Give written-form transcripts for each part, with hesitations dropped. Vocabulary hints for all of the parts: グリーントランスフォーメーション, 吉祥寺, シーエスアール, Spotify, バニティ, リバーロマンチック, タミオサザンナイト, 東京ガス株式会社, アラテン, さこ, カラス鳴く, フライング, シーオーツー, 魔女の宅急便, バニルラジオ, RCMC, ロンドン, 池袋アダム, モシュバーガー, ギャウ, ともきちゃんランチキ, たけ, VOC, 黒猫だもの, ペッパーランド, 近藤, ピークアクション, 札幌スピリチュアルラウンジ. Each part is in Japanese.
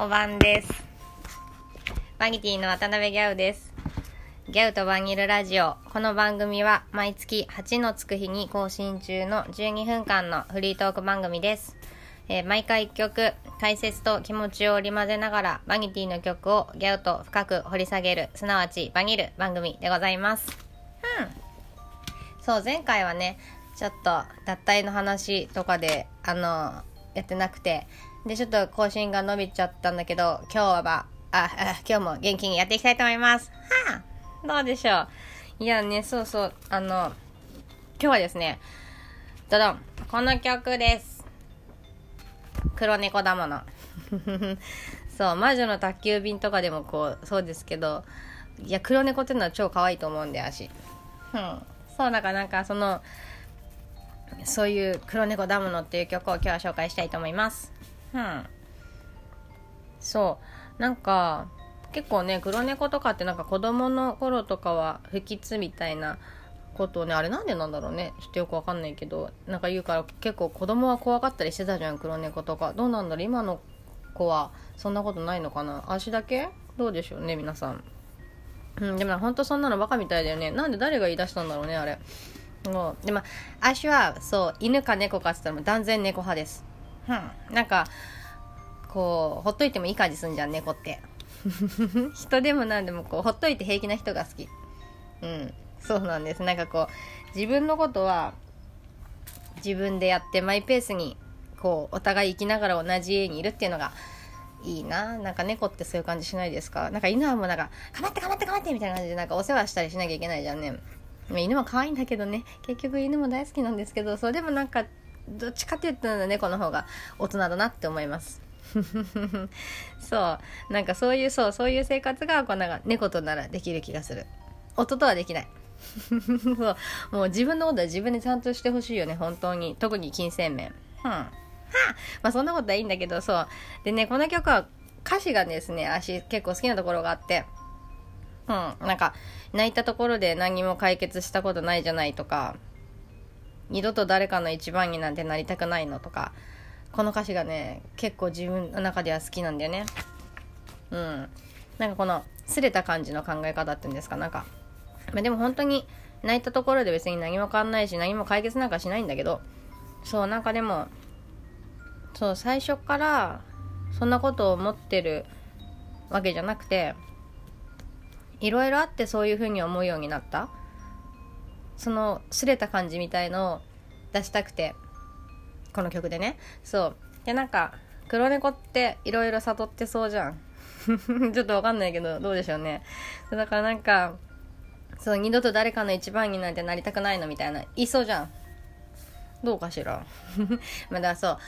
おばんです。バニティの渡辺ギャウです。ギャウとバニルラジオ、この番組は毎月8のつく日に更新中の12分間のフリートーク番組です。毎回1曲解説と気持ちを織り交ぜながらバニティの曲をギャウと深く掘り下げる、すなわちバニル番組でございます。そう、前回はねちょっと脱退の話とかでやってなくて、でちょっと更新が伸びちゃったんだけど、今日も元気にやっていきたいと思います。どうでしょう。いやね、そう今日はですね、ドドン、この曲です。黒猫だものそう、魔女の宅急便とかでもこうそうですけど、いや黒猫ってのは超可愛いと思うんで、足そうだから、そういう黒猫だものっていう曲を今日は紹介したいと思います。そう結構ね、黒猫とかって子供の頃とかは不吉みたいなことをね、あれなんでなんだろうね、ちょっとよくわかんないけど言うから、結構子供は怖がったりしてたじゃん、黒猫とか。どうなんだろう、今の子はそんなことないのかな。足だけどうでしょうね、皆さん。でも本当そんなのバカみたいだよね。なんで誰が言い出したんだろうね、あれ。もうでも私はそう、犬か猫かって言ったら断然猫派です。ほっといてもいい感じすんじゃん、猫って人でもなんでもほっといて平気な人が好き。そうなんです。自分のことは自分でやって、マイペースにお互い生きながら同じ家にいるっていうのがいいな。猫ってそういう感じしないですか？犬はもうかまってみたいな感じでお世話したりしなきゃいけないじゃんね。犬は可愛いんだけどね、結局犬も大好きなんですけど、そうでもどっちかって言ったら猫の方が大人だなって思いますそうそういう生活が猫とならできる気がする。夫とはできないそう、もう自分のことは自分でちゃんとしてほしいよね、本当に。特に金銭面。そんなことはいいんだけど、そうでね、この曲は歌詞がですね、私結構好きなところがあって、泣いたところで何も解決したことないじゃないとか、二度と誰かの一番になんてなりたくないのとか、この歌詞がね結構自分の中では好きなんだよね。この擦れた感じの考え方っていうんですか、でも本当に泣いたところで別に何も変わんないし、何も解決なんかしないんだけど、そうでもそう、最初からそんなことを思ってるわけじゃなくて、いろいろあってそういう風に思うようになった、その擦れた感じみたいのを出したくて、この曲でね。そうで黒猫っていろいろ悟ってそうじゃんちょっとわかんないけど、どうでしょうね。だからそう、二度と誰かの一番になんてなりたくないのみたいな言いそうじゃん、どうかしらまだそう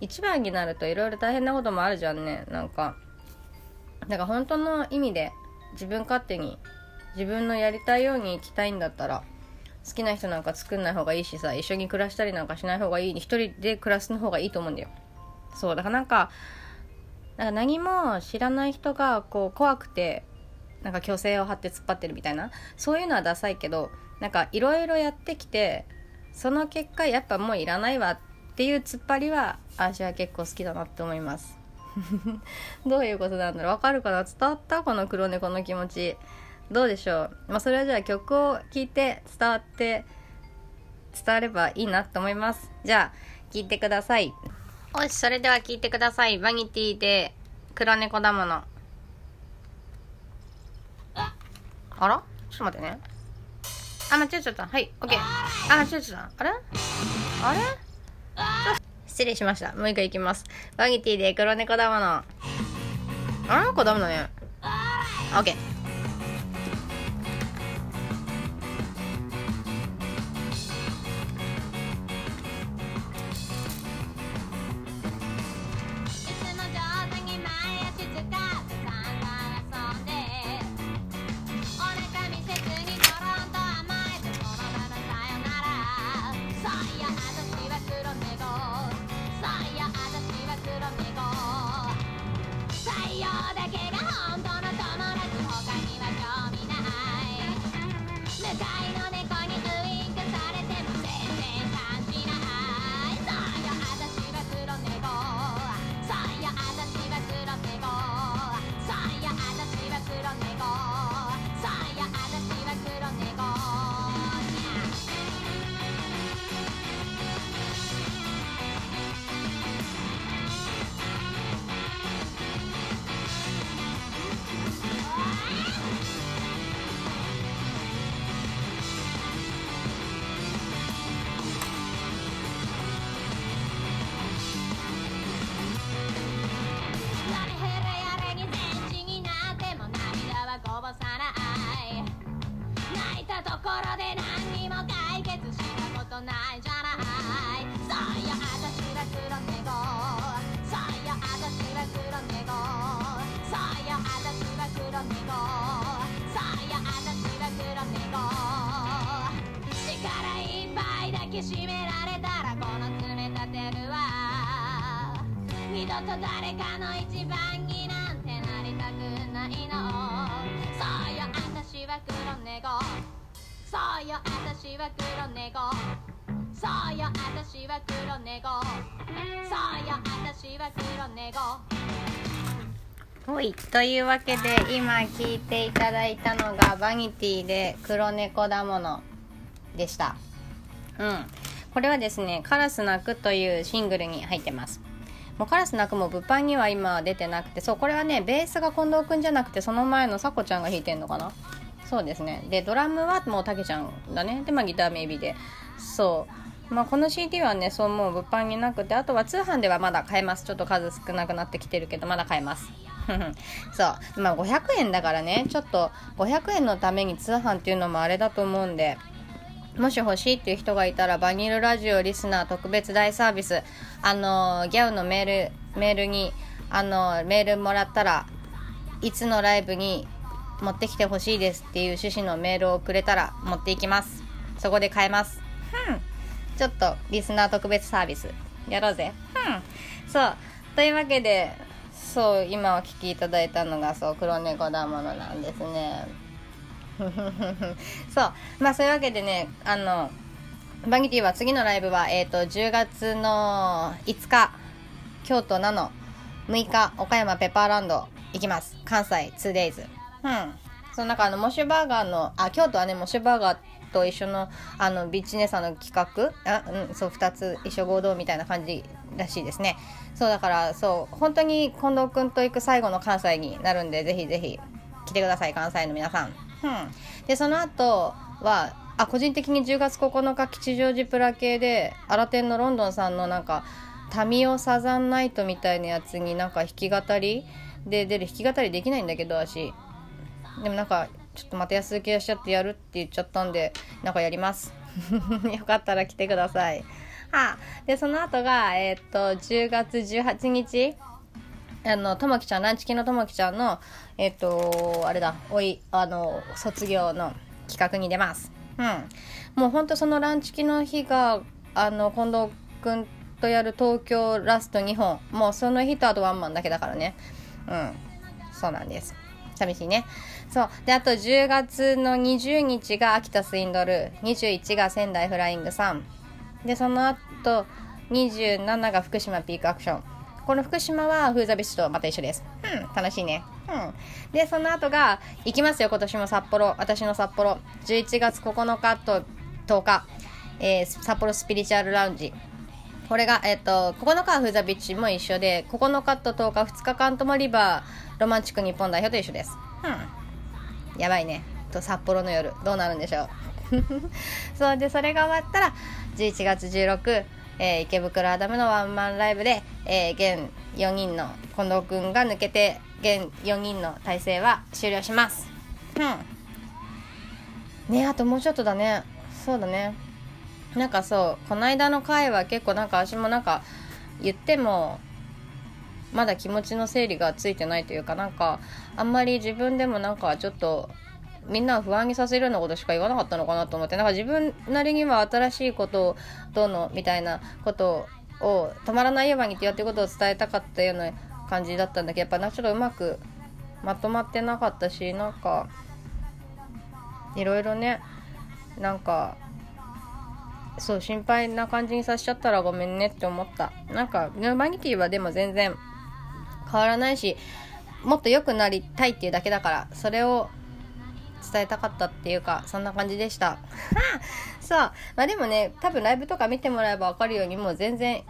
一番になるといろいろ大変なこともあるじゃんね。本当の意味で自分勝手に自分のやりたいように生きたいんだったら、好きな人作んない方がいいしさ、一緒に暮らしたりしない方がいい、一人で暮らすの方がいいと思うんだよ。そうだから何も知らない人が怖くて虚勢を張って突っ張ってるみたいな、そういうのはダサいけど、いろいろやってきて、その結果やっぱもういらないわっていう突っ張りは私は結構好きだなって思いますどういうことなんだろう、わかるかな、伝わった、この黒猫の気持ち。どうでしょう、それはじゃあ曲を聴いて伝わればいいなと思います。じゃあ聴いてください。おし、それでは聴いてください。バニティで黒猫だもの。あら、ちょっと待ってね。間違えちゃった。はい、 OK。 間違えちゃった。あれ失礼しました。もう一回いきます。バニティで黒猫だもの。これダメだね。 OK。ろで何にも解決したことないじゃない。そうよあたしは黒猫、そうよあたしは黒猫、そうよあたしは黒猫、そうよあたしは黒猫。力いっぱい抱きしめられたらこの爪立てるわ。二度と誰かの一番着なんてなりたくないの。そうよあたしは黒猫、そうよあたしは黒猫、そうよあたしは黒猫、そうよあたしは黒猫。はい、というわけで今聴いていただいたのがバニティで黒猫だものでした。これはですね、カラス鳴くというシングルに入ってます。もうカラス鳴くも物販には今出てなくて、そうこれはねベースが近藤くんじゃなくてその前のさこちゃんが弾いてんのかな。そうですね。でドラムはもうたけちゃんだね。でまあギターメイビーで、そうまあこの CD はねそうもう物販になくて、あとは通販ではまだ買えます。ちょっと数少なくなってきてるけどまだ買えます。そうまあ500円だからね、ちょっと500円のために通販っていうのもあれだと思うんで。もし欲しいっていう人がいたらバニルラジオリスナー特別大サービス、ギャウのメールにメールもらったらいつのライブに持ってきてほしいですっていう趣旨のメールをくれたら持っていきます。そこで買えます。ちょっとリスナー特別サービスやろうぜ。そうというわけで、そう今お聴きいただいたのがそう黒猫だものなんですね。そうまあそういうわけでね、バニティは次のライブは、10月の5日京都なの、6日岡山ペッパーランド行きます。関西 2days。 その中モシュバーガーの京都はねモシュバーガーと一緒のビッチネさんの企画そう2つ一緒合同みたいな感じらしいですね。そうだからそう本当に近藤くんと行く最後の関西になるんで、ぜひぜひ来てください関西の皆さん。でその後は個人的に10月9日吉祥寺プラ系でアラテンのロンドンさんのなんかタミオサザンナイトみたいなやつになんか弾き語りで出る。弾き語りできないんだけど足でもなんかちょっとまた安請けしちゃってやるって言っちゃったんでなんかやりますよかったら来てください。でその後が10月18日ともきちゃんランチキのともきちゃんのあれだおい卒業の企画に出ます。もうほんとそのランチキの日が近藤くんとやる東京ラスト2本、もうその日とあとワンマンだけだからね。そうなんです。寂しいね。そうであと10月の20日が秋田スインドル、21が仙台フライングさんで、その後27が福島ピークアクション。この福島はフーザビッシュとまた一緒です。楽しいね。でその後が行きますよ今年も札幌、私の札幌11月9日と10日、札幌スピリチュアルラウンジ。これが9日はフーザビッチも一緒で、9日と10日2日間ともリバーロマンチック日本代表と一緒です。やばいね。と札幌の夜どうなるんでしょうそうでそれが終わったら11月16日池袋アダムのワンマンライブで、現4人の近藤くんが抜けて現4人の体制は終了します。ねあともうちょっとだね。そうだね。なんかそうこの間の回は結構なんか私もなんか言ってもまだ気持ちの整理がついてないというか、なんかあんまり自分でもなんかちょっとみんなを不安にさせるようなことしか言わなかったのかなと思って、なんか自分なりには新しいことをどうのみたいなことを止まらないようにってやってることを伝えたかったような感じだったんだけど、やっぱちょっとうまくまとまってなかったし、なんかいろいろねなんかそう心配な感じにさせちゃったらごめんねって思った。なんかバニティはでも全然変わらないし、もっと良くなりたいっていうだけだから、それを伝えたかったっていうかそんな感じでしたそう、まあ、でもね多分ライブとか見てもらえば分かるようにもう全然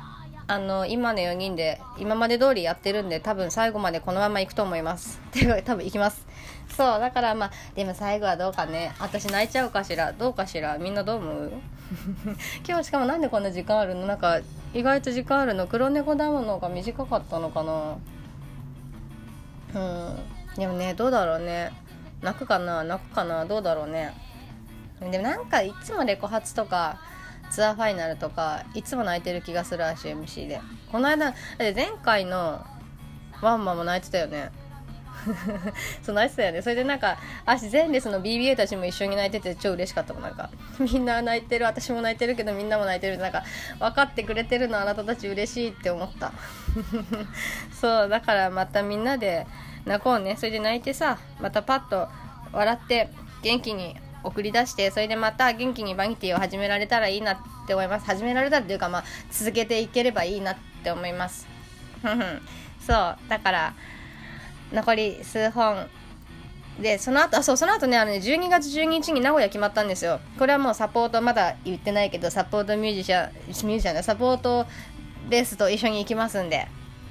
今の4人で今まで通りやってるんで、多分最後までこのまま行くと思います多分行きます。そうだからまあでも最後はどうかね。私泣いちゃうかしらどうかしら、みんなどう思う今日しかもなんでこんな時間あるの、なんか意外と時間あるの。黒猫ダムの方が短かったのかな。でもねどうだろうね。泣くかなどうだろうね。でもなんかいつもレコ発とかツアーファイナルとかいつも泣いてる気がする RCMC で。この間前回のワンマンも泣いてたよねそう泣いてたよね。それでなんか前列の BBA たちも一緒に泣いてて超嬉しかったもん。なんかみんな泣いてる、私も泣いてるけどみんなも泣いてる、なんか分かってくれてるのあなたたち嬉しいって思ったそうだからまたみんなで泣こうね。それで泣いてさ、またパッと笑って元気に送り出して、それでまた元気にバニティを始められたらいいなって思います。始められたっていうか、まあ続けていければいいなって思いますそうだから残り数本で、その後その後ね、12月12日に名古屋決まったんですよ。これはもうサポートまだ言ってないけど、サポートミュージシャンがサポートベースと一緒に行きますんで、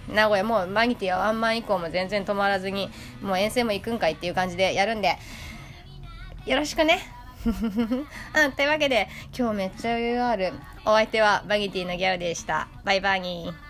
名古屋もうマギティはワンマン以降も全然止まらずに、もう遠征も行くんかいっていう感じでやるんでよろしくねというわけで今日めっちゃ余裕ある。お相手はマギティのギャオでした。バイバイにー。